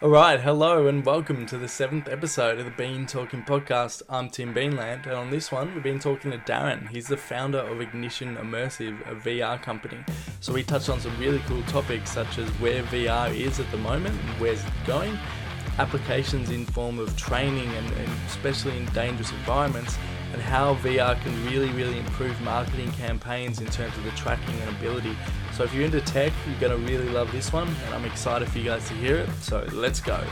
All right, hello and welcome to the 7th episode of the Bean Talking Podcast. I'm Tim Beanland, and on this one, we've been talking to Darren. He's the founder of Ignition Immersive, a VR company. So we touched on some really cool topics such as where VR is at the moment and where's it going, applications in form of training and especially in dangerous environments, and how VR can really improve marketing campaigns in terms of the tracking and ability. So if you're into tech, you're going to really love this one, and I'm excited for you guys to hear it, so let's go.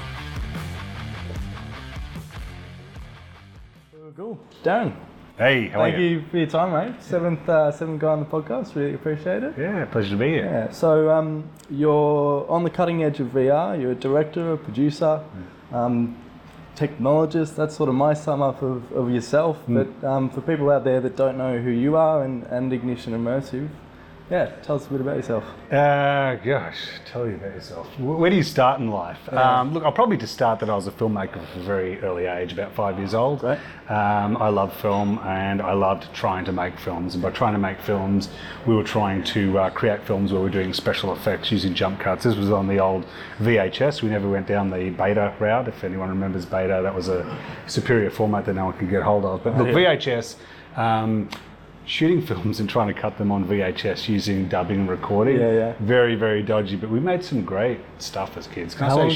Cool. Darren. Hey, how are you? Thank you for your time, mate. Seventh guy on the podcast, really appreciate it. Yeah, pleasure to be here. Yeah. So you're on the cutting edge of VR, you're a director, a producer, technologist. That's sort of my sum up of yourself, but for people out there that don't know who you are and Ignition Immersive, tell us a bit about yourself. Tell you about yourself. Where do you start in life? Look, I'll probably just start that I was a filmmaker from a very early age, about 5 years old. Right. I loved film and I loved trying to make films. And by trying to make films, we were trying to create films where we were doing special effects using jump cuts. This was on the old VHS. We never went down the Beta route. If anyone remembers Beta, that was a superior format that no one could get hold of. But look, VHS, shooting films and trying to cut them on VHS using dubbing and recording. Very, very dodgy, but we made some great stuff as kids. Can I say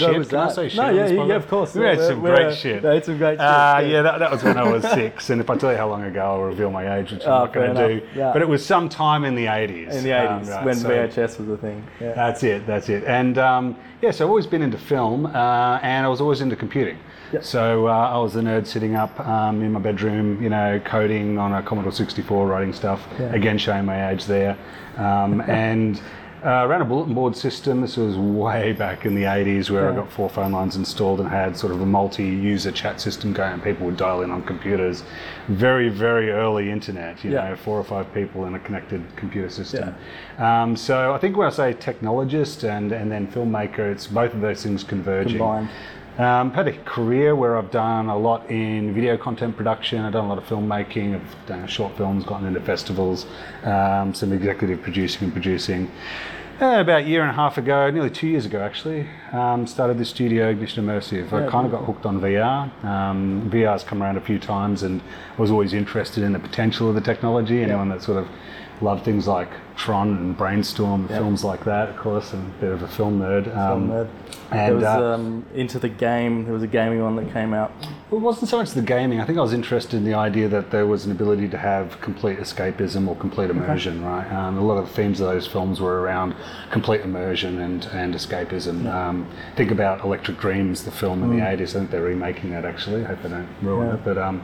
shit? No, yeah, of course. We made some great shit. Made some great shit. That was when I was six, and if I tell you how long ago, I'll reveal my age, which I'm not going to do. Yeah. But it was sometime in the 80s. Right, when VHS was a thing. Yeah. That's it. And so I've always been into film, and I was always into computing. Yep. So I was the nerd sitting up in my bedroom, coding on a Commodore 64, writing stuff. Yeah. Again, showing my age there. Ran a bulletin board system. This was way back in the 80s where I got 4 phone lines installed and had sort of a multi-user chat system going. People would dial in on computers. Very, very early internet, you know, 4 or 5 people in a connected computer system. Yeah. So I think when I say technologist and then filmmaker, it's both of those things converging. Combined. Had a career where I've done a lot in video content production. I've done a lot of filmmaking. I've done short films, gotten into festivals, some executive producing. And about nearly 2 years ago actually, started the studio Ignition Immersive. I kind of got hooked on VR. VR's come around a few times and was always interested in the potential of the technology. Anyone that sort of loved things like Tron and Brainstorm, films like that, of course, and a bit of a film nerd. And there was into the game. There was a gaming one that came out. Well, it wasn't so much the gaming. I think I was interested in the idea that there was an ability to have complete escapism or complete immersion, right? A lot of the themes of those films were around complete immersion and escapism. Yeah. Think about Electric Dreams, the film in the 80s. I think they're remaking that actually. I hope they don't ruin it. But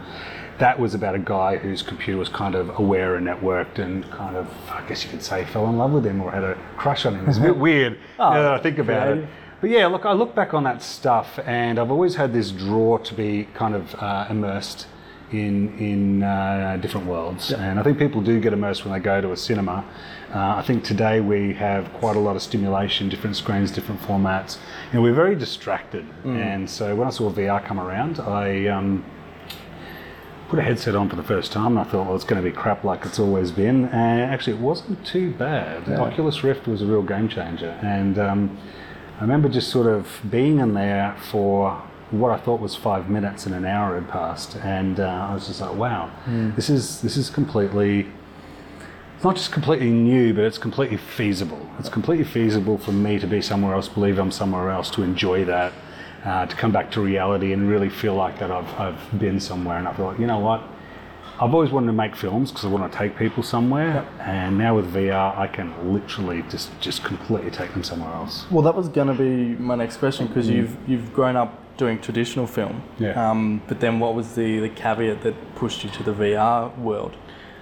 that was about a guy whose computer was kind of aware and networked and kind of, I guess you could say, fell in love with him or had a crush on him. It's a bit weird now that I think about it. But I look back on that stuff and I've always had this draw to be kind of immersed in different worlds. Yep. And I think people do get immersed when they go to a cinema. I think today we have quite a lot of stimulation, different screens, different formats. And we're very distracted. And so when I saw VR come around, I put a headset on for the first time and I thought, well, it's going to be crap like it's always been. And actually, it wasn't too bad. Yeah. Oculus Rift was a real game changer. And I remember just sort of being in there for what I thought was 5 minutes, and an hour had passed, and I was just like, wow, this is completely, it's not just completely new, but it's completely feasible. It's completely feasible for me to be somewhere else, believe I'm somewhere else, to enjoy that, to come back to reality and really feel like that I've been somewhere. And I thought, you know what? I've always wanted to make films because I want to take people somewhere, and now with VR, I can literally just completely take them somewhere else. Well, that was going to be my next question, because you've grown up doing traditional film, but then what was the caveat that pushed you to the VR world?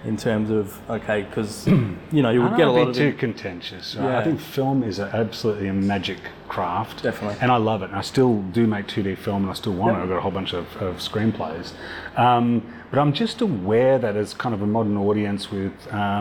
In terms of, because you would get a lot of too contentious. Right? Yeah. I think film is absolutely a magic craft. Definitely. And I love it. And I still do make 2D film, and I still want it. I've got a whole bunch of screenplays. But I'm just aware that as kind of a modern audience with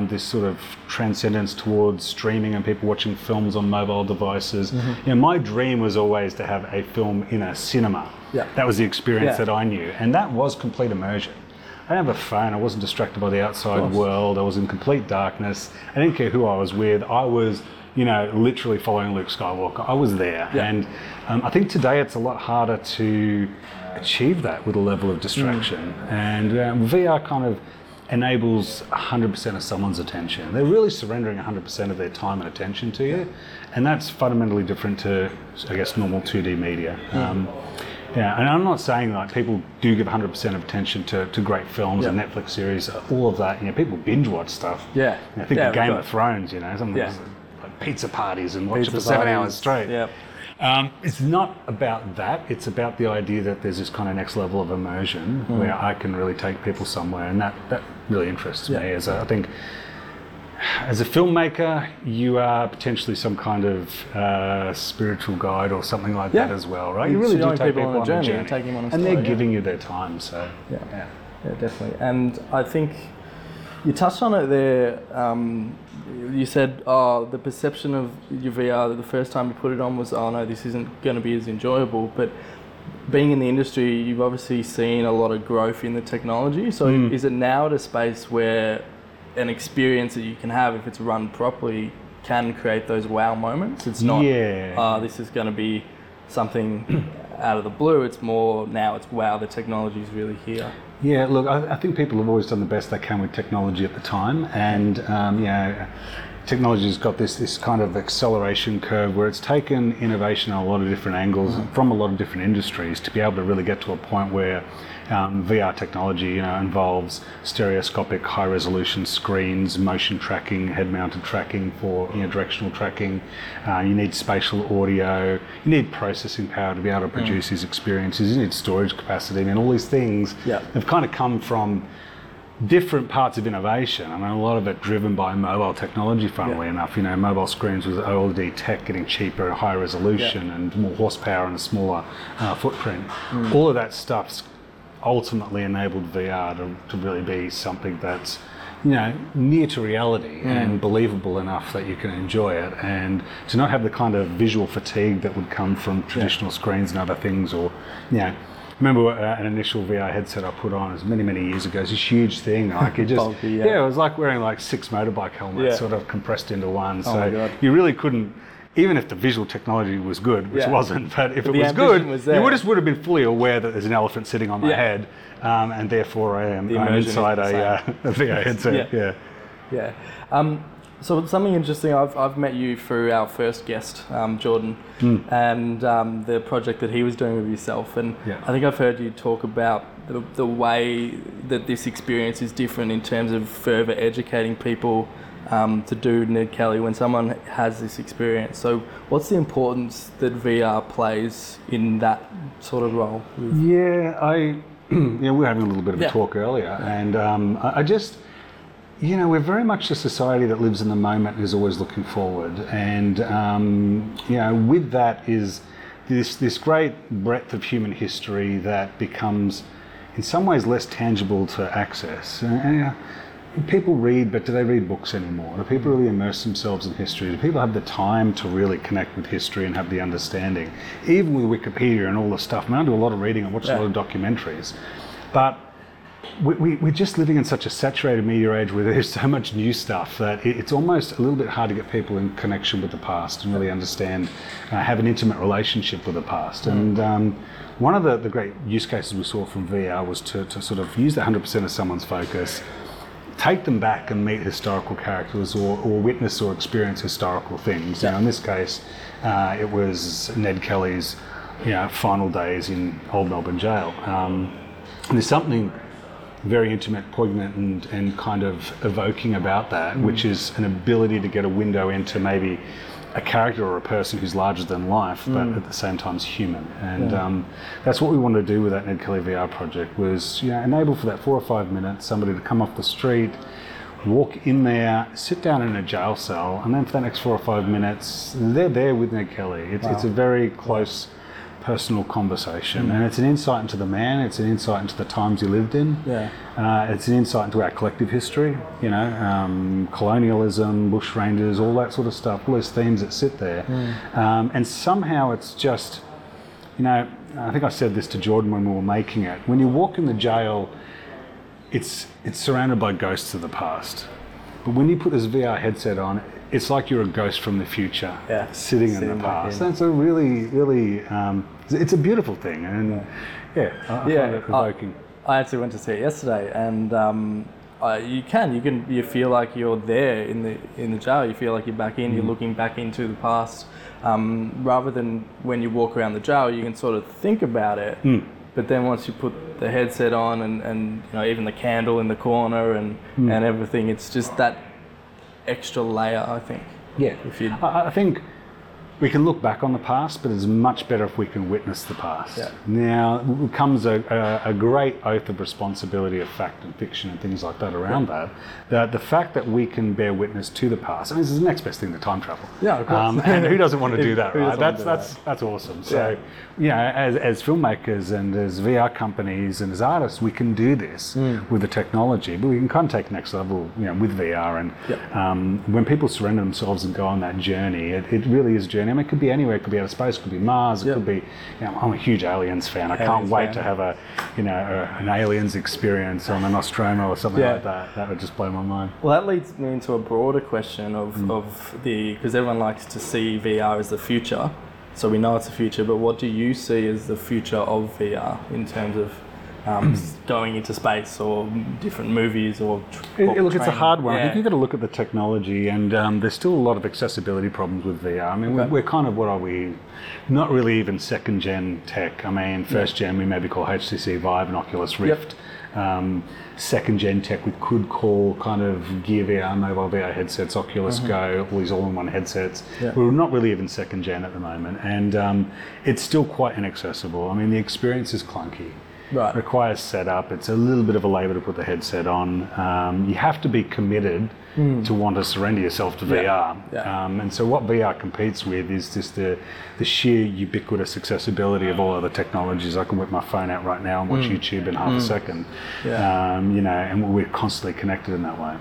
this sort of transcendence towards streaming and people watching films on mobile devices, my dream was always to have a film in a cinema. Yeah. That was the experience that I knew. And that was complete immersion. I didn't have a phone, I wasn't distracted by the outside world, I was in complete darkness, I didn't care who I was with, I was you know, literally following Luke Skywalker. I was there. Yeah. And I think today it's a lot harder to achieve that with a level of distraction. Mm. And VR kind of enables 100% of someone's attention. They're really surrendering 100% of their time and attention to you. And that's fundamentally different to, I guess, normal 2D media. Yeah, and I'm not saying like people do give 100% of attention to great films and Netflix series, all of that. You know, people binge watch stuff. Yeah. You know, think of Game of Thrones, you know, sometimes like pizza parties and watch it for 7 hours straight. Yeah. It's not about that. It's about the idea that there's this kind of next level of immersion where I can really take people somewhere, and that really interests me. As I think, as a filmmaker, you are potentially some kind of spiritual guide or something like that as well, right? You really do take people on a journey, and taking them on a story, and they're giving you their time. So yeah, definitely. And I think you touched on it there. You said, the perception of your VR, the first time you put it on was, oh no, this isn't going to be as enjoyable. But being in the industry, you've obviously seen a lot of growth in the technology. So is it now at a space where an experience that you can have, if it's run properly, can create those wow moments? It's not, this is going to be something out of the blue. It's more now, it's wow, the technology is really here. Yeah, look, I think people have always done the best they can with technology at the time, and technology's got this kind of acceleration curve where it's taken innovation on a lot of different angles from a lot of different industries to be able to really get to a point where VR technology, you know, involves stereoscopic high-resolution screens, motion tracking, head-mounted tracking for, you know, directional tracking. You need spatial audio. You need processing power to be able to produce these experiences. You need storage capacity. I mean, all these things have kind of come from different parts of innovation. I mean, a lot of it driven by mobile technology, funnily enough. You know, mobile screens with OLED tech getting cheaper and higher resolution and more horsepower and a smaller footprint. All of that stuff's ultimately enabled VR to really be something that's, you know, near to reality and believable enough that you can enjoy it, and to not have the kind of visual fatigue that would come from traditional screens and other things. Or, you know, remember an initial VR headset I put on, it was many, many years ago. It's this huge thing. Like, it just, bulky, it was like wearing like 6 motorbike helmets sort of compressed into one. Oh, my God. You really couldn't, even if the visual technology was good, which wasn't, but if it was good, you would have been fully aware that there's an elephant sitting on my head, and therefore I'm inside a VR headset. So something interesting, I've met you through our first guest, Jordan, and the project that he was doing with yourself. And I think I've heard you talk about the way that this experience is different in terms of further educating people to do Ned Kelly when someone has this experience. So what's the importance that VR plays in that sort of role? We were having a little bit of a talk earlier, and I just, you know, we're very much a society that lives in the moment and is always looking forward. And, you know, with that is this great breadth of human history that becomes in some ways less tangible to access. People read, but do they read books anymore? Do people really immerse themselves in history? Do people have the time to really connect with history and have the understanding? Even with Wikipedia and all the stuff, I mean, I do a lot of reading, I watch a lot of documentaries, but we're just living in such a saturated media age where there's so much new stuff that it's almost a little bit hard to get people in connection with the past and really understand, have an intimate relationship with the past. And one of the great use cases we saw from VR was to sort of use the 100% of someone's focus, take them back and meet historical characters or witness or experience historical things. You know, in this case, it was Ned Kelly's, you know, final days in Old Melbourne Jail. And there's something very intimate, poignant and kind of evoking about that, which is an ability to get a window into maybe a character or a person who's larger than life, but at the same time is human. And that's what we wanted to do with that Ned Kelly VR project, was, you know, enable for that 4 or 5 minutes somebody to come off the street, walk in there, sit down in a jail cell, and then for the next 4 or 5 minutes they're there with Ned Kelly. It's a very close personal conversation, and it's an insight into the man, it's an insight into the times he lived in, it's an insight into our collective history, you know, colonialism, bushrangers, all that sort of stuff, all those themes that sit there, and somehow it's just, you know, I think I said this to Jordan when we were making it, when you walk in the jail, it's surrounded by ghosts of the past, but when you put this VR headset on, it's like you're a ghost from the future, sitting in the past. That's a really, really, it's a beautiful thing, and I find it provoking. I actually went to see it yesterday, and you feel like you're there in the jail. You feel like you're back in. Mm. You're looking back into the past, rather than when you walk around the jail. You can sort of think about it, but then once you put the headset on, and you know, even the candle in the corner and everything, it's just that extra layer, I think. Yeah, I think we can look back on the past, but it's much better if we can witness the past. Yeah. Now comes a great oath of responsibility of fact and fiction and things like that around that. The fact that we can bear witness to the past, I mean, this is the next best thing to time travel. Yeah, of course. And who doesn't want to do that, right? That's awesome. So, as filmmakers and as VR companies and as artists, we can do this with the technology, but we can kind of take next level, with VR. And when people surrender themselves and go on that journey, it really is a journey. I mean, it could be anywhere. It could be out of space. It could be Mars. It could be. I'm a huge Aliens fan. I can't wait to have an Aliens experience on a Nostromo or something like that. That would just blow my mind. Well, that leads me into a broader question because everyone likes to see VR as the future, so we know it's the future. But what do you see as the future of VR in terms of going into space or different movies or look, it's a hard one. I think you've got to look at the technology, and there's still a lot of accessibility problems with VR. I mean, we're kind of, what are we? Not really even second gen tech. I mean, first gen we maybe call HTC Vive and Oculus Rift. Second gen tech we could call kind of Gear VR, mobile VR headsets, Oculus Go, all these all-in-one headsets. Yeah. We're not really even second gen at the moment, and it's still quite inaccessible. I mean, the experience is clunky. Right. Requires setup. It's a little bit of a labour to put the headset on. You have to be committed to want to surrender yourself to VR. Yeah. And so what VR competes with is just the sheer ubiquitous accessibility of all other technologies. I can whip my phone out right now and watch YouTube in half a second. Yeah. And we're constantly connected in that way.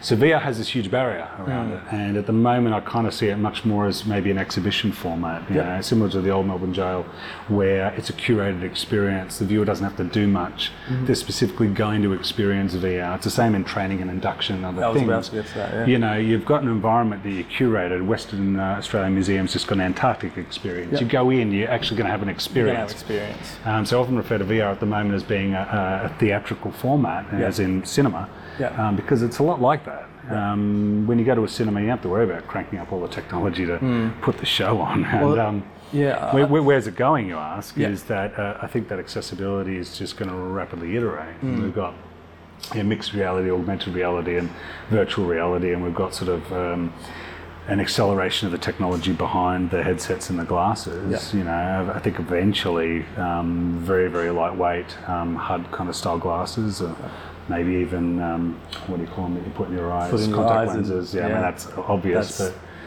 So VR has this huge barrier around it, and at the moment I kind of see it much more as maybe an exhibition format, you know, similar to the Old Melbourne Jail, where it's a curated experience. The viewer doesn't have to do much. Mm-hmm. They're specifically going to experience VR. It's the same in training and induction and other things. I was about to get to that, yeah. You know, you've got an environment that you curated. Western Australian Museum's just got an Antarctic experience. Yep. You go in, you're actually going to have an experience. So I often refer to VR at the moment as being a theatrical format, as in cinema. Yeah. Because it's a lot like that. When you go to a cinema, you have to worry about cranking up all the technology to put the show on. Where's it going, you ask, is that I think that accessibility is just going to rapidly iterate. Mm. We've got mixed reality, augmented reality and virtual reality, and we've got sort of an acceleration of the technology behind the headsets and the glasses. Yeah. You know, I think eventually very, very lightweight HUD kind of style glasses, or maybe even what do you call them that you put in your eyes? Contact lenses. Yeah, I mean that's obvious,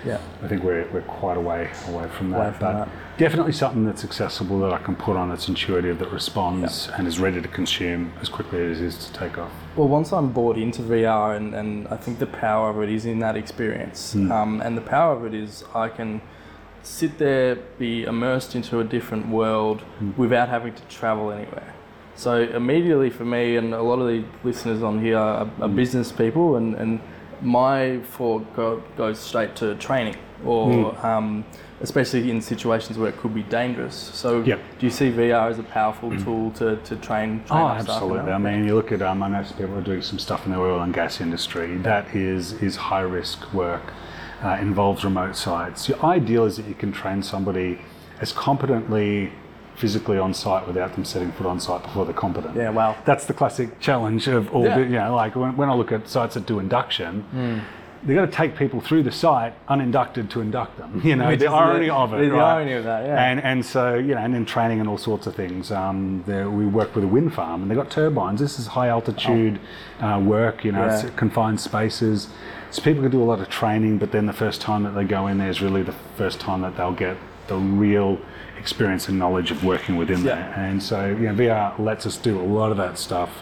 but I think we're quite away from that. Definitely something that's accessible that I can put on, that's intuitive, that responds and is ready to consume as quickly as it is to take off. Well, once I'm bought into VR, and I think the power of it is in that experience, and the power of it is I can sit there, be immersed into a different world without having to travel anywhere. So immediately for me, and a lot of the listeners on here are business people, and my thought goes straight to training, or especially in situations where it could be dangerous. So do you see VR as a powerful tool to train? Oh, absolutely. I mean, you look at I know some people are doing some stuff in the oil and gas industry. That is high risk work, involves remote sites. The ideal is that you can train somebody as competently physically on site without them setting foot on site before they're competent. Yeah, wow. That's the classic challenge of all. Yeah. When I look at sites that do induction, they've got to take people through the site uninducted to induct them. You know, which the irony of it. The irony of that, yeah. And so, and in training and all sorts of things, we worked with a wind farm, and they've got turbines. This is high altitude work, it's confined spaces. So people can do a lot of training, but then the first time that they go in there is really the first time that they'll get the real experience and knowledge of working within there. And so, VR lets us do a lot of that stuff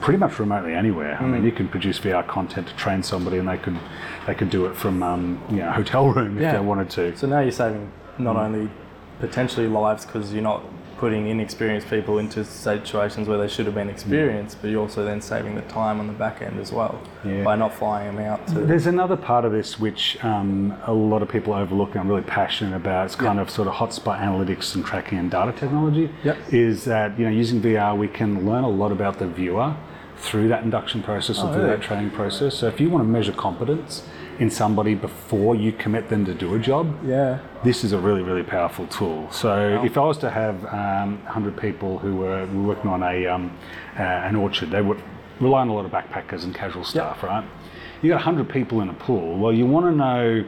pretty much remotely anywhere. I mean, you can produce VR content to train somebody, and they could do it from a hotel room if they wanted to. So now you're saving not only potentially lives, because you're not putting inexperienced people into situations where they should have been experienced, but you're also then saving the time on the back end as well by not flying them out. There's another part of this which a lot of people overlook and I'm really passionate about. It's kind of sort of hotspot analytics and tracking and data technology. Is that, you know, using VR, we can learn a lot about the viewer through that induction process or through that training process. So if you want to measure competence in somebody before you commit them to do a job, this is a really, really powerful tool. So if I was to have 100 people who were working on a an orchard, they would rely on a lot of backpackers and casual staff, right? You got 100 people in a pool. Well, you want to know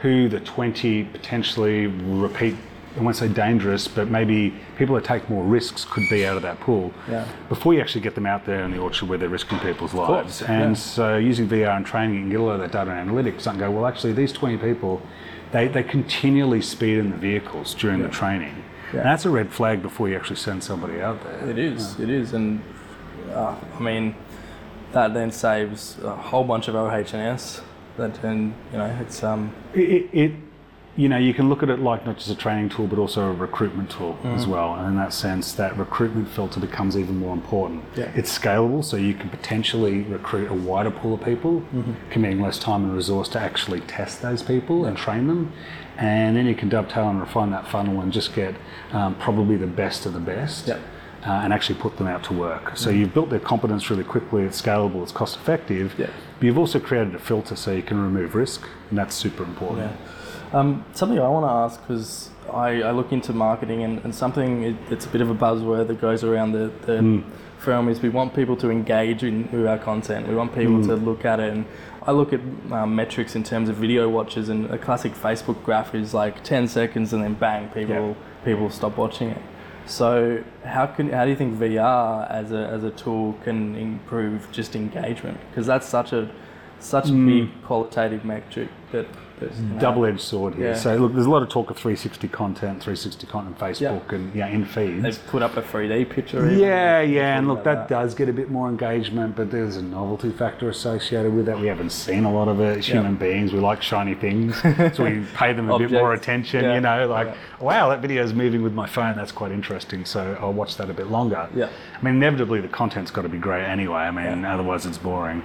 who the 20 potentially repeat, I won't say dangerous, but maybe people that take more risks could be out of that pool before you actually get them out there in the orchard where they're risking people's lives. And so using VR and training, you can get a lot of that data and analytics and go, well, actually these 20 people, they continually speed in the vehicles during the training. And that's a red flag before you actually send somebody out there. It is, it is. And I mean, that then saves a whole bunch of OH&S. That, and you know, it's you know, you can look at it like not just a training tool, but also a recruitment tool as well. And in that sense, that recruitment filter becomes even more important. It's scalable, so you can potentially recruit a wider pool of people, committing less time and resource to actually test those people and train them. And then you can dovetail and refine that funnel and just get probably the best of the best and actually put them out to work. So you've built their competence really quickly, it's scalable, it's cost effective, but you've also created a filter so you can remove risk, and that's super important. Something I want to ask, because I look into marketing and something, it's a bit of a buzzword that goes around the film is we want people to engage with our content. We want people to look at it. And I look at metrics in terms of video watches, and a classic Facebook graph is like 10 seconds and then bang, people stop watching it. So how do you think VR as a tool can improve just engagement? Because that's such a big qualitative metric that... Double-edged sword here. So look, there's a lot of talk of 360 content, Facebook and in feeds. They've put up a 3D picture. And look, that does get a bit more engagement, but there's a novelty factor associated with that. We haven't seen a lot of it. As human beings, we like shiny things, so we pay them a bit more attention. You know, like wow, that video's moving with my phone. That's quite interesting. So I'll watch that a bit longer. I mean, inevitably the content's got to be great anyway. I mean, otherwise it's boring.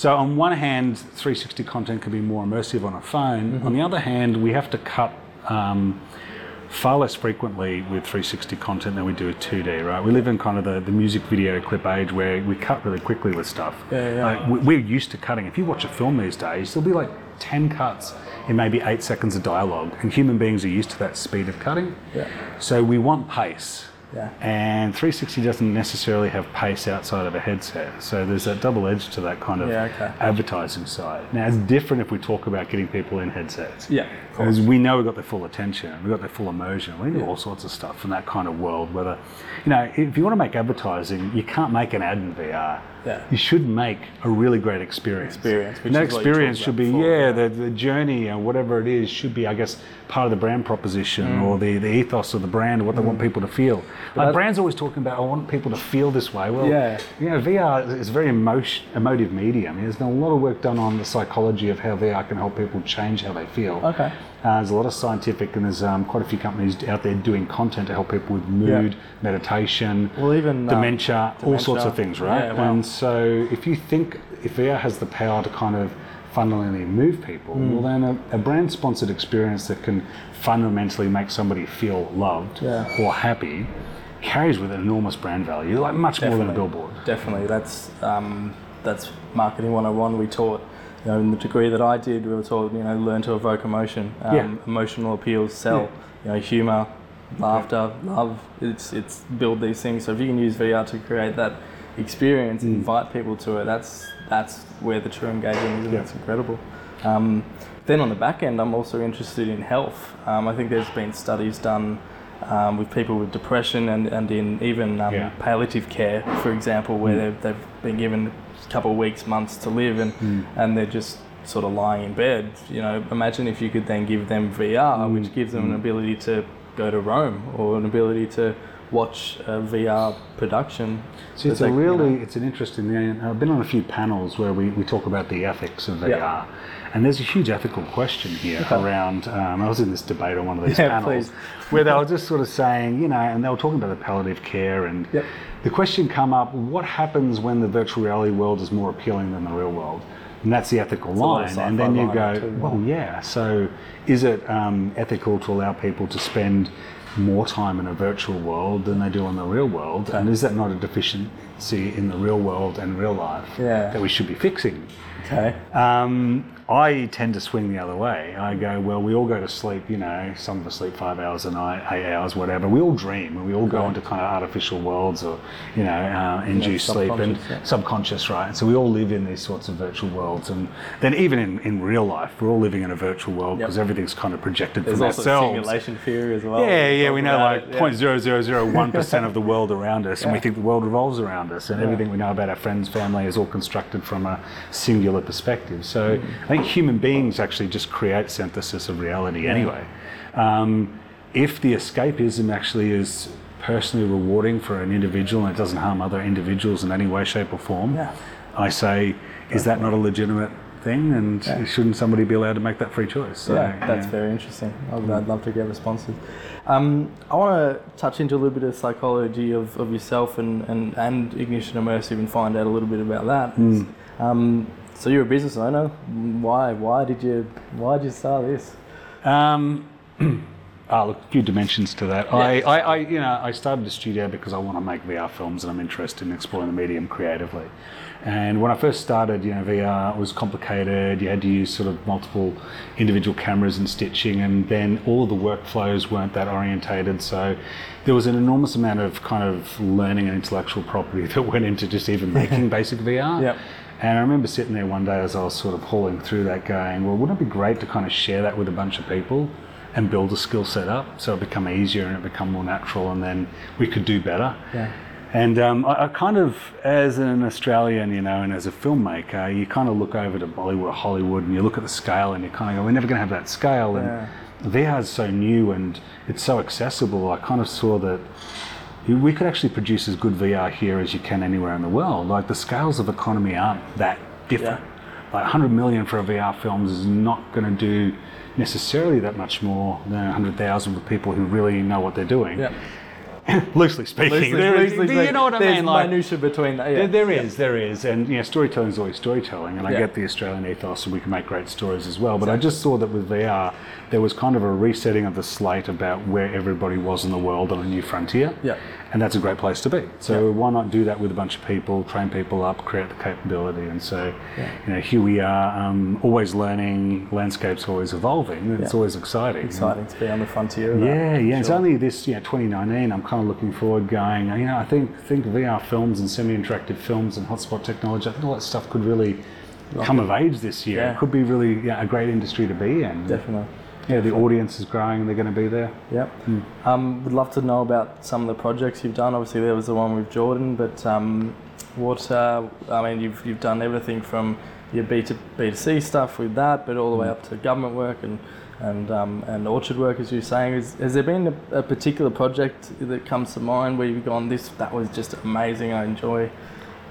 So on one hand, 360 content can be more immersive on a phone. On the other hand, we have to cut far less frequently with 360 content than we do with 2D, right? We live in kind of the music video clip age where we cut really quickly with stuff. We're used to cutting. If you watch a film these days, there'll be like 10 cuts in maybe 8 seconds of dialogue, and human beings are used to that speed of cutting. So we want pace. And 360 doesn't necessarily have pace outside of a headset, so there's that double edge to that kind of advertising side. Now it's different if we talk about getting people in headsets, because we know we've got their full attention, we've got their full immersion, we do all sorts of stuff in that kind of world. Whether, you know, if you want to make advertising, you can't make an ad in VR. You should make a really great experience, and that experience should be the journey or whatever it is should be, I guess, part of the brand proposition or the ethos of the brand, or what they want people to feel. But like brands always talking about, I want people to feel this way. Well, you know, VR is a very emotive medium. There's been a lot of work done on the psychology of how VR can help people change how they feel. There's a lot of scientific, and there's quite a few companies out there doing content to help people with mood, meditation, even dementia, all sorts of things, right? And so if VR has the power to kind of fundamentally move people, well then a brand-sponsored experience that can fundamentally make somebody feel loved or happy carries with it enormous brand value, like much more than a billboard. Definitely, that's marketing 101. We taught, you know, in the degree that I did, we were taught, you know, learn to evoke emotion, emotional appeals, sell, you know, humour, laughter, love. It's build these things. So if you can use VR to create that experience, invite people to it, that's where the true engagement is, and it's incredible. Then on the back end, I'm also interested in health. I think there's been studies done with people with depression and in even palliative care, for example, where they've been given a couple of weeks, months to live, and they're just sort of lying in bed. You know, imagine if you could then give them VR, which gives them an ability to go to Rome, or an ability to watch a VR production. So it's a really, it's an interesting, I've been on a few panels where we talk about the ethics of VR, and there's a huge ethical question here around, I was in this debate on one of these panels where they were just sort of saying, you know, and they were talking about the palliative care, and the question come up, what happens when the virtual reality world is more appealing than the real world? And that's the ethical line, and then you go, well, so is it ethical to allow people to spend more time in a virtual world than they do in the real world, and is that not a deficiency in the real world and real life that we should be fixing? I tend to swing the other way. I go, well, we all go to sleep, you know, some of us sleep 5 hours a night, 8 hours, whatever. We all dream, and we all go into kind of artificial worlds or, you know, induced sleep and subconscious, right? So we all live in these sorts of virtual worlds. And then even in real life, we're all living in a virtual world because everything's kind of projected from ourselves. There's also simulation theory as well. We know like 0.0001% of the world around us, and we think the world revolves around us, and everything we know about our friends, family is all constructed from a singular perspective. So I think human beings actually just create synthesis of reality anyway. If the escapism actually is personally rewarding for an individual and it doesn't harm other individuals in any way, shape or form, I say, is that not a legitimate thing, and shouldn't somebody be allowed to make that free choice? So, that's very interesting. I'd love to get responses. I want to touch into a little bit of psychology of yourself and Ignition Immersive and find out a little bit about that. So you're a business owner. Why did you start this? Look, a few dimensions to that. I started a studio because I want to make VR films, and I'm interested in exploring the medium creatively. And when I first started, you know, VR was complicated. You had to use sort of multiple individual cameras and stitching, and then all of the workflows weren't that orientated. So there was an enormous amount of kind of learning and intellectual property that went into just even making basic VR. And I remember sitting there one day as I was sort of hauling through that going, well, wouldn't it be great to kind of share that with a bunch of people and build a skill set up so it become easier and it become more natural, and then we could do better. And I kind of, as an Australian, you know, and as a filmmaker, you kind of look over to Bollywood, Hollywood, and you look at the scale and you kind of go, we're never going to have that scale. And VR is so new and it's so accessible. I kind of saw that we could actually produce as good VR here as you can anywhere in the world. Like, the scales of economy aren't that different. Like, 100 million for a VR film is not going to do necessarily that much more than 100,000 with people who really know what they're doing. Loosely speaking. Loosely speaking. You know what I mean? Like, there's minutia between that. There is. And, you know, storytelling is always storytelling. And I get the Australian ethos, and we can make great stories as well. But I just saw that with VR, there was kind of a resetting of the slate about where everybody was in the world on a new frontier. And that's a great place to be. So why not do that with a bunch of people, train people up, create the capability. And so, you know, here we are, always learning, landscape's always evolving. It's always exciting. Exciting to be on the frontier. Sure. It's only this, 2019, I'm kind of looking forward going, you know, I think VR films and semi-interactive films and hotspot technology, I think all that stuff could really come of age this year. It could be really a great industry to be in. Definitely. Yeah, the audience is growing, they're going to be there. Would love to know about some of the projects you've done. Obviously, there was the one with Jordan, but you've done everything from your B2C stuff with that, but all the way up to government work and orchard work, as you're saying. Has there been a particular project that comes to mind where you've gone, that was just amazing, I enjoy?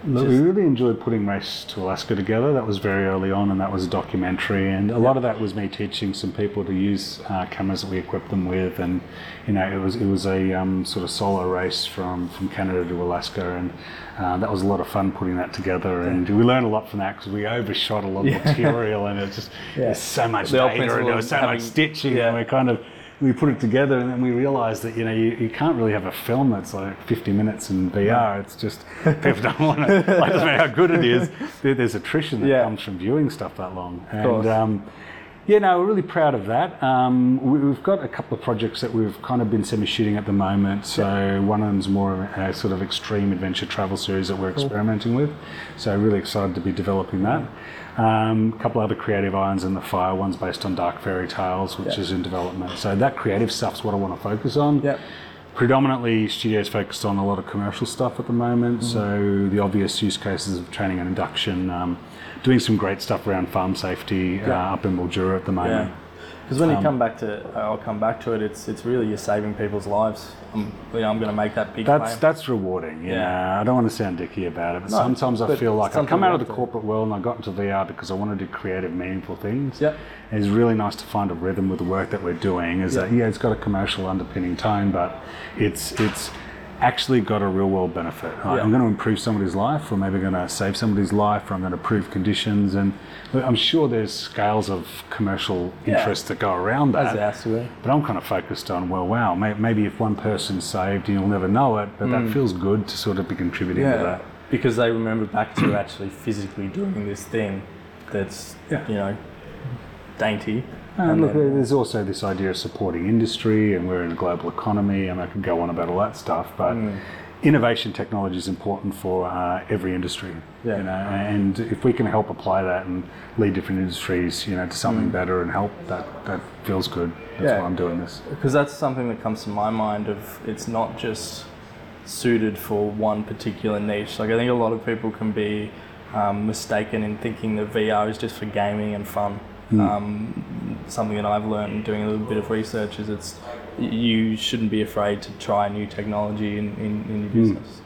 Look, we really enjoyed putting Race to Alaska together. That was very early on, and that was a documentary, and a lot of that was me teaching some people to use cameras that we equipped them with, and you know, it was a sort of solo race from Canada to Alaska, and that was a lot of fun putting that together, and we learned a lot from that because we overshot a lot of material, and it was just there's so much data and there was so much stitching, and we put it together, and then we realised that, you know, you can't really have a film that's like 50 minutes in VR. It's just, people don't want it. Like, doesn't matter how good it is, there's attrition that comes from viewing stuff that long. And we're really proud of that. We've got a couple of projects that we've kind of been semi-shooting at the moment. So one of them's more a sort of extreme adventure travel series that we're experimenting with. So really excited to be developing that. A couple other creative irons in the fire, one's based on dark fairy tales, which is in development. So that creative stuff's what I want to focus on. Predominantly, studios focused on a lot of commercial stuff at the moment. So the obvious use cases of training and induction, doing some great stuff around farm safety up in Mildura at the moment. Because when you come back to, I'll come back to it. It's really you're saving people's lives. I'm going to make that big. That's rewarding. Yeah, I don't want to sound dicky about it, but sometimes I feel like I've come out of the corporate world and I got into VR because I want to do creative, meaningful things. Yep. And it's really nice to find a rhythm with the work that we're doing. It's got a commercial underpinning tone, but it's actually got a real world benefit. Right? Yeah. I'm going to improve somebody's life, or maybe going to save somebody's life, or I'm going to improve conditions. And I'm sure there's scales of commercial interest that go around that. Absolutely. But I'm kind of focused on, maybe if one person's saved, you'll never know it, but that feels good to sort of be contributing to that. Because they remember back to actually physically doing this thing that's, dainty. And look, there's also this idea of supporting industry, and we're in a global economy, and I could go on about all that stuff, but innovation technology is important for every industry, and if we can help apply that and lead different industries, to something better and help, that feels good. That's why I'm doing this. Because that's something that comes to my mind of, it's not just suited for one particular niche. Like, I think a lot of people can be mistaken in thinking that VR is just for gaming and fun. Something that I've learned doing a little bit of research is you shouldn't be afraid to try new technology in your business.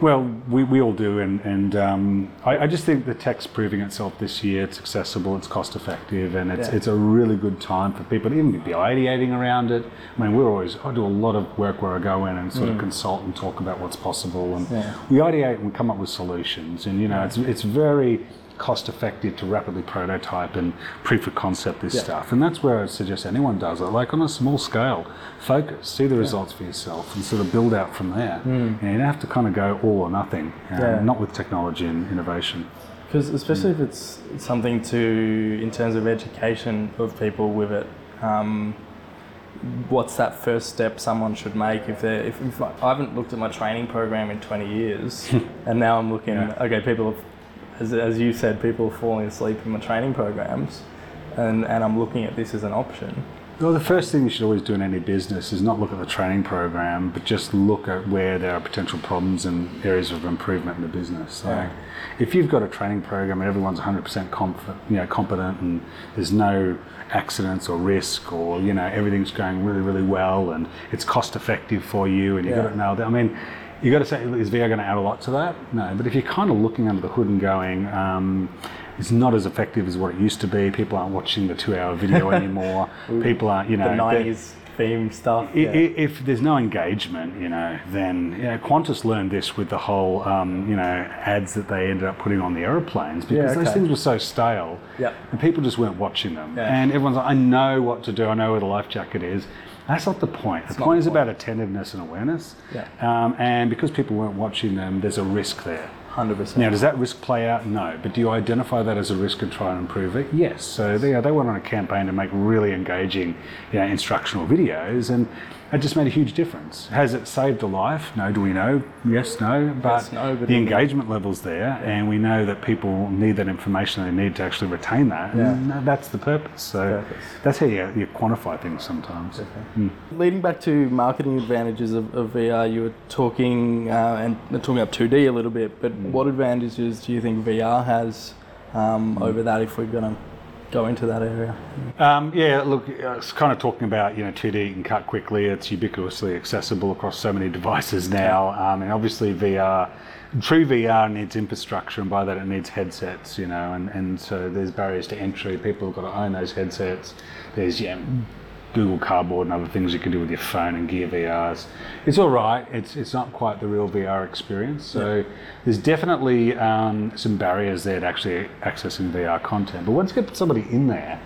We all do, and I just think the tech's proving itself this year. It's accessible, it's cost effective, and it's a really good time for people to even be ideating around it. I mean, I do a lot of work where I go in and sort of consult and talk about what's possible, and we ideate and we come up with solutions, and it's very cost effective to rapidly prototype and proof of concept this stuff. And that's where I suggest anyone does it, like on a small scale. Focus, see the results for yourself and sort of build out from there. And you have to kind of go all or nothing, not with technology and innovation. Because especially if it's something in terms of education of people with it, what's that first step someone should make if I haven't looked at my training program in 20 years and now I'm looking, people have, as you said, people are falling asleep in my training programs, and I'm looking at this as an option. Well, the first thing you should always do in any business is not look at the training program, but just look at where there are potential problems and areas of improvement in the business. Like, if you've got a training program and everyone's 100% competent and there's no accidents or risk, or everything's going really, really well and it's cost effective for you and you've got it nailed down. I mean, you got to say, is VR going to add a lot to that? No, but if you're kind of looking under the hood and going, it's not as effective as what it used to be. People aren't watching the 2-hour video anymore. People aren't, the 90s theme stuff. If there's no engagement, then Qantas learned this with the whole, ads that they ended up putting on the aeroplanes, because those things were so stale, and people just weren't watching them. Yeah. And everyone's like, I know what to do. I know where the life jacket is. That's not the point. The point is about attentiveness and awareness. Yeah. And because people weren't watching them, there's a risk there. 100%. Now, does that risk play out? No. But do you identify that as a risk and try and improve it? Yes. So they went on a campaign to make really engaging, instructional videos, and it just made a huge difference. Has it saved a life? No. Do we know? Yes, no. But the engagement level's there, and we know that people need that information. They need to actually retain that, and that's the purpose. That's how you quantify things sometimes. Okay. Leading back to marketing advantages of VR, you were talking and talking up 2D a little bit, but what advantages do you think VR has over that, if we're going to go into that area? Look, it's kind of talking about 2D, you can cut quickly, it's ubiquitously accessible across so many devices now, and obviously true VR needs infrastructure, and by that it needs headsets, and so there's barriers to entry. People have got to own those headsets. There's Google Cardboard and other things you can do with your phone and Gear VRs. It's all right. It's not quite the real VR experience. So there's definitely some barriers there to actually accessing VR content. But once you get somebody in there,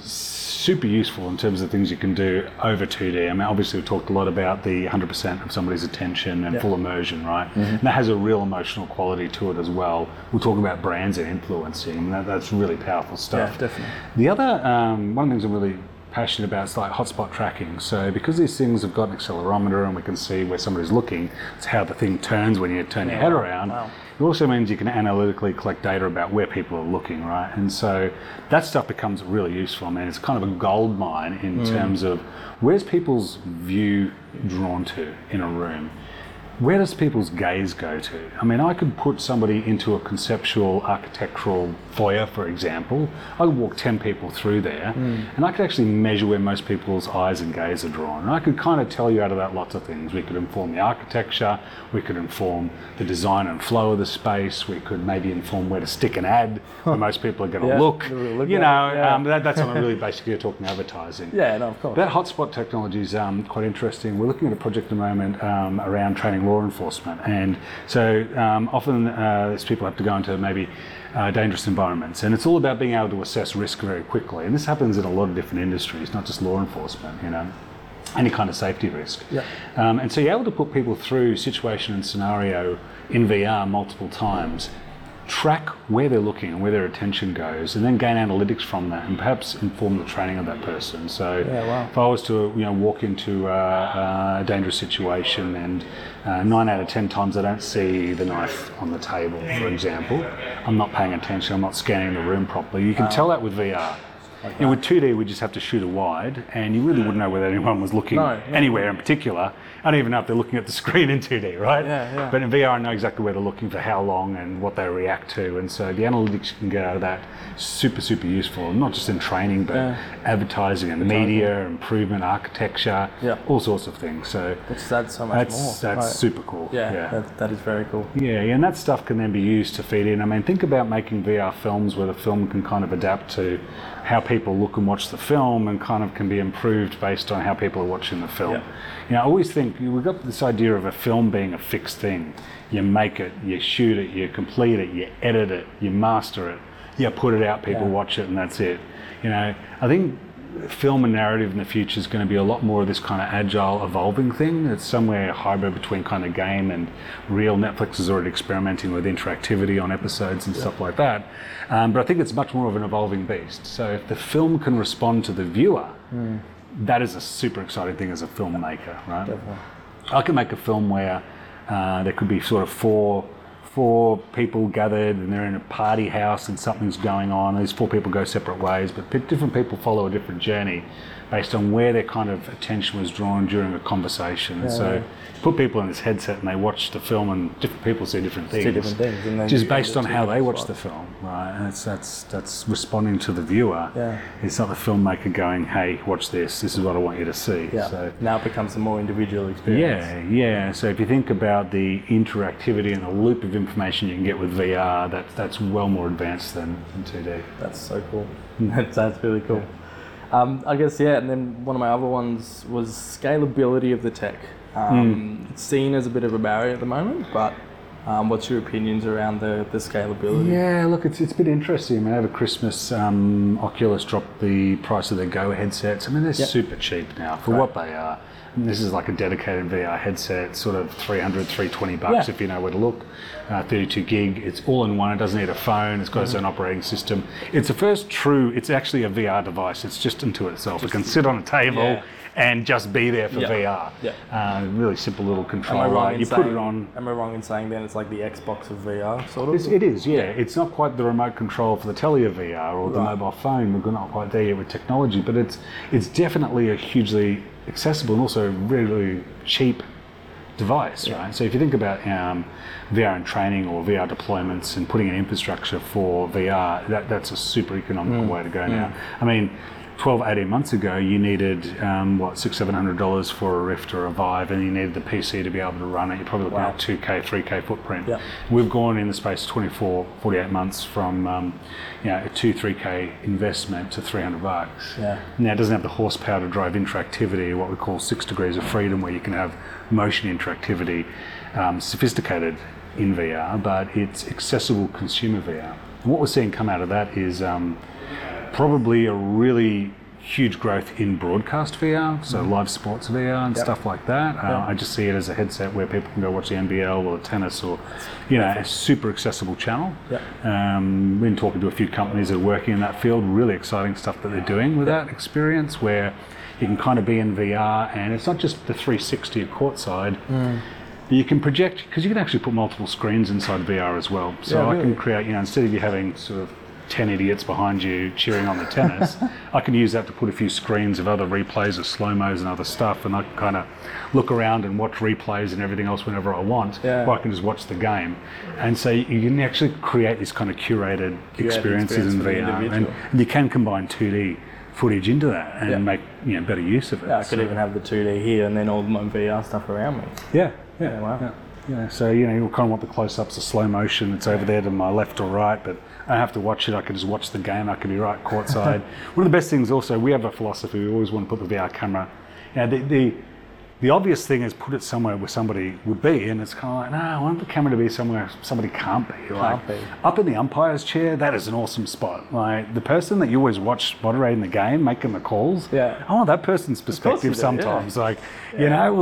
super useful in terms of things you can do over 2D. I mean, obviously we've talked a lot about the 100% of somebody's attention and full immersion, right? Mm-hmm. And that has a real emotional quality to it as well. We'll talk about brands and influencing, and that's really powerful stuff. Yeah, definitely. The other, one of the things I'm really passionate about is like hotspot tracking. So because these things have got an accelerometer and we can see where somebody's looking, it's how the thing turns when you turn your head around. Wow. It also means you can analytically collect data about where people are looking, right? And so that stuff becomes really useful. I mean, it's kind of a gold mine in terms of where's people's view drawn to in a room. where does people's gaze go to? I mean, I could put somebody into a conceptual architectural foyer, for example. I could walk 10 people through there, and I could actually measure where most people's eyes and gaze are drawn. And I could kind of tell you out of that lots of things. We could inform the architecture, we could inform the design and flow of the space, we could maybe inform where to stick an ad, where most people are going to look. You know, that's what I'm really basically talking advertising. Yeah, no, of course. That hotspot technology is quite interesting. We're looking at a project at the moment around training law enforcement, and so often these people have to go into maybe dangerous environments, and it's all about being able to assess risk very quickly, and this happens in a lot of different industries, not just law enforcement, you know, any kind of safety risk. And so you're able to put people through situation and scenario in VR multiple times, track where they're looking and where their attention goes, and then gain analytics from that and perhaps inform the training of that person. So if I was to walk into a dangerous situation and 9 out of 10 times I don't see the knife on the table, for example, I'm not paying attention, I'm not scanning the room properly. You can tell that with VR. You know, with 2D, we just have to shoot a wide, and you really wouldn't know whether anyone was looking anywhere in particular. I don't even know if they're looking at the screen in 2D, right? But in VR, I know exactly where they're looking, for how long, and what they react to. And so the analytics you can get out of that, super, super useful, not just in training, but advertising and media, improvement, architecture, all sorts of things. So that's so much more. That's super cool. That is very cool. Yeah, and that stuff can then be used to feed in. I mean, think about making VR films where the film can kind of adapt to how people look and watch the film, and kind of can be improved based on how people are watching the film. You know, I always think we've got this idea of a film being a fixed thing. You make it, you shoot it, you complete it, you edit it, you master it, you put it out, people watch it, and that's it. You know, I think film and narrative in the future is going to be a lot more of this kind of agile, evolving thing. It's somewhere hybrid between kind of game and real. Netflix is already experimenting with interactivity on episodes and stuff like that. But I think it's much more of an evolving beast. So if the film can respond to the viewer, that is a super exciting thing as a filmmaker, right? Definitely. I can make a film where there could be sort of four people gathered, and they're in a party house, and something's going on. These 4 people go separate ways, but different people follow a different journey based on where their kind of attention was drawn during a conversation. And so put people in this headset and they watch the film, and different people see different things. Just based on how they watch the film, right? And that's responding to the viewer. It's not the filmmaker going, "Hey, watch this. This is what I want you to see." So now it becomes a more individual experience. Yeah. So if you think about the interactivity and the loop of information you can get with VR, that's well more advanced than 2D. That's so cool. That's really cool. I guess, and then one of my other ones was scalability of the tech. It's seen as a bit of a barrier at the moment, but what's your opinions around the scalability? Yeah, look, it's been interesting. I mean, over Christmas, Oculus dropped the price of their Go headsets. I mean, they're super cheap now for what they are. And this is like a dedicated VR headset, sort of $300-$320 if you know where to look. 32 gig, it's all in one, it doesn't need a phone, it's got its own operating system. It's the first true, it's actually a VR device, it's just into itself. It can sit on a table and just be there for VR. Really simple little controller. You put it on. Am I wrong in saying then it's like the Xbox of VR, sort of? It is, yeah. It's not quite the remote control for the telly of VR or the mobile phone. We're not quite there yet with technology, but it's definitely a hugely accessible and also really cheap device, right? So if you think about VR and training or VR deployments and putting an infrastructure for VR, that's a super economical way to go now. I mean, 12, 18 months ago, you needed, $600-$700 for a Rift or a Vive, and you needed the PC to be able to run it. You're probably looking at 2K, 3K footprint. We've gone in the space 24, 48 months from a 2, 3K investment to $300. Now, it doesn't have the horsepower to drive interactivity, what we call 6 degrees of freedom, where you can have motion interactivity, sophisticated in VR, but it's accessible consumer VR. And what we're seeing come out of that is probably a really huge growth in broadcast VR, so live sports VR and stuff like that. I just see it as a headset where people can go watch the NBL or the tennis or, a super accessible channel. Been talking to a few companies that are working in that field, really exciting stuff that they're doing with that experience, where you can kind of be in VR and it's not just the 360 courtside. You can project, because you can actually put multiple screens inside VR as well. So I can create, instead of you having sort of 10 idiots behind you cheering on the tennis, I can use that to put a few screens of other replays of slow-mos and other stuff, and I can kind of look around and watch replays and everything else whenever I want, or I can just watch the game. And so you can actually create this kind of curated experiences in VR, and you can combine 2D footage into that and make better use of it. Yeah, I could even have the 2D here and then all my VR stuff around me. So, you kind of want the close-ups, the slow motion, it's over there to my left or right, but I don't have to watch it, I can just watch the game, I can be right courtside. One of the best things also, we have a philosophy, we always want to put the VR camera, the obvious thing is put it somewhere where somebody would be, and it's kind of like, no, I want the camera to be somewhere somebody can't be. Up in the umpire's chair, that is an awesome spot. Like the person that you always watch moderating the game, making the calls, I want that person's perspective sometimes. Or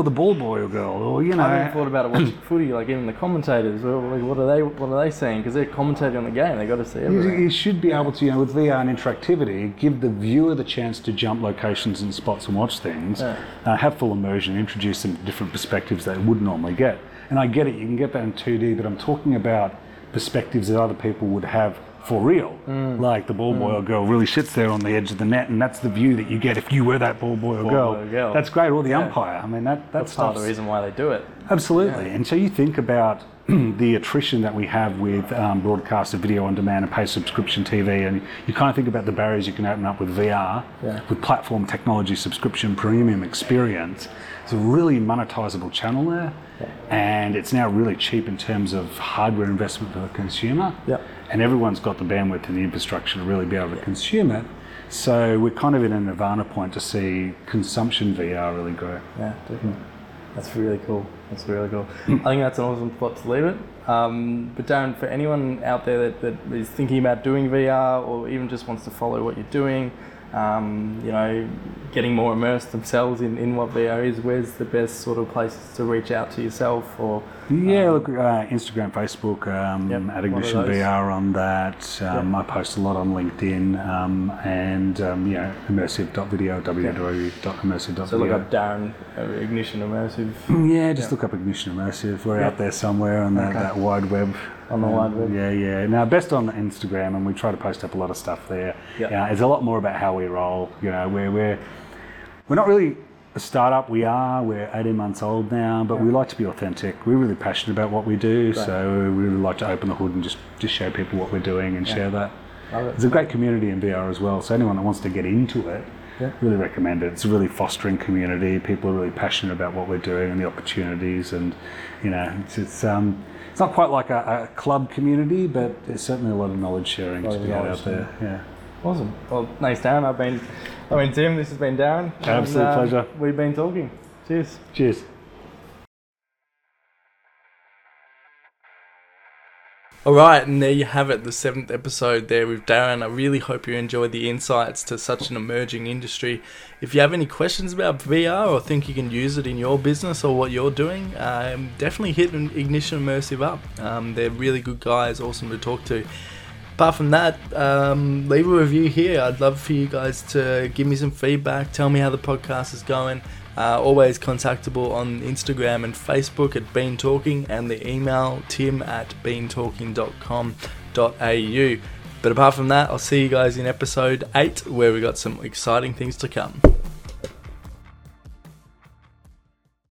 the ball boy or girl, or I haven't thought about it watching footy, like even the commentators. What are they saying? Because they're commentating on the game, they got to see everything. You should be able to, with VR and interactivity, give the viewer the chance to jump locations and spots and watch things, have full immersion. Introduce some different perspectives they would normally get. And I get it, you can get that in 2D, but I'm talking about perspectives that other people would have for real. Like the ball boy or girl really sits there on the edge of the net, and that's the view that you get if you were that ball boy or girl. That's great, or the umpire. I mean, that's part of the reason why they do it. Absolutely. And so you think about the attrition that we have with broadcast of video on demand and pay subscription TV, and you kind of think about the barriers you can open up with VR, with platform technology, subscription, premium experience. It's a really monetizable channel there, and it's now really cheap in terms of hardware investment for the consumer, and everyone's got the bandwidth and the infrastructure to really be able to consume it. So we're kind of in a nirvana point to see consumption VR really grow. Yeah, definitely. That's really cool. I think that's an awesome spot to leave it. But Darren, for anyone out there that is thinking about doing VR or even just wants to follow what you're doing, getting more immersed themselves in what VR is, where's the best sort of places to reach out to yourself? Or Instagram, Facebook, at Ignition VR on that. I post a lot on LinkedIn, immersive.video, www.immersive.video. So look up Darren, Ignition Immersive. Yeah, just look up Ignition Immersive. We're out there somewhere on that wide web. On the wide web. Yeah. Now, best on Instagram, and we try to post up a lot of stuff there. It's a lot more about how we roll. We're not really a startup. We're 18 months old now, but we like to be authentic. We're really passionate about what we do, so we really like to open the hood and just show people what we're doing and share that. It's a great community in VR as well, so anyone that wants to get into it, really recommend it. It's a really fostering community. People are really passionate about what we're doing and the opportunities, and it's not quite like a club community, but there's certainly a lot of knowledge sharing to be out there. Awesome. Well, thanks, Darren. I've been Tim. This has been Darren. Absolute pleasure. We've been talking. Cheers. Cheers. All right, and there you have it, the 7th episode there with Darren. I really hope you enjoyed the insights to such an emerging industry. If you have any questions about VR or think you can use it in your business or what you're doing, definitely hit Ignition Immersive up. They're really good guys, awesome to talk to. Apart from that, leave a review here. I'd love for you guys to give me some feedback, tell me how the podcast is going. Always contactable on Instagram and Facebook at Bean Talking, and the email tim@beantalking.com.au. But apart from that, I'll see you guys in episode 8, where we got some exciting things to come.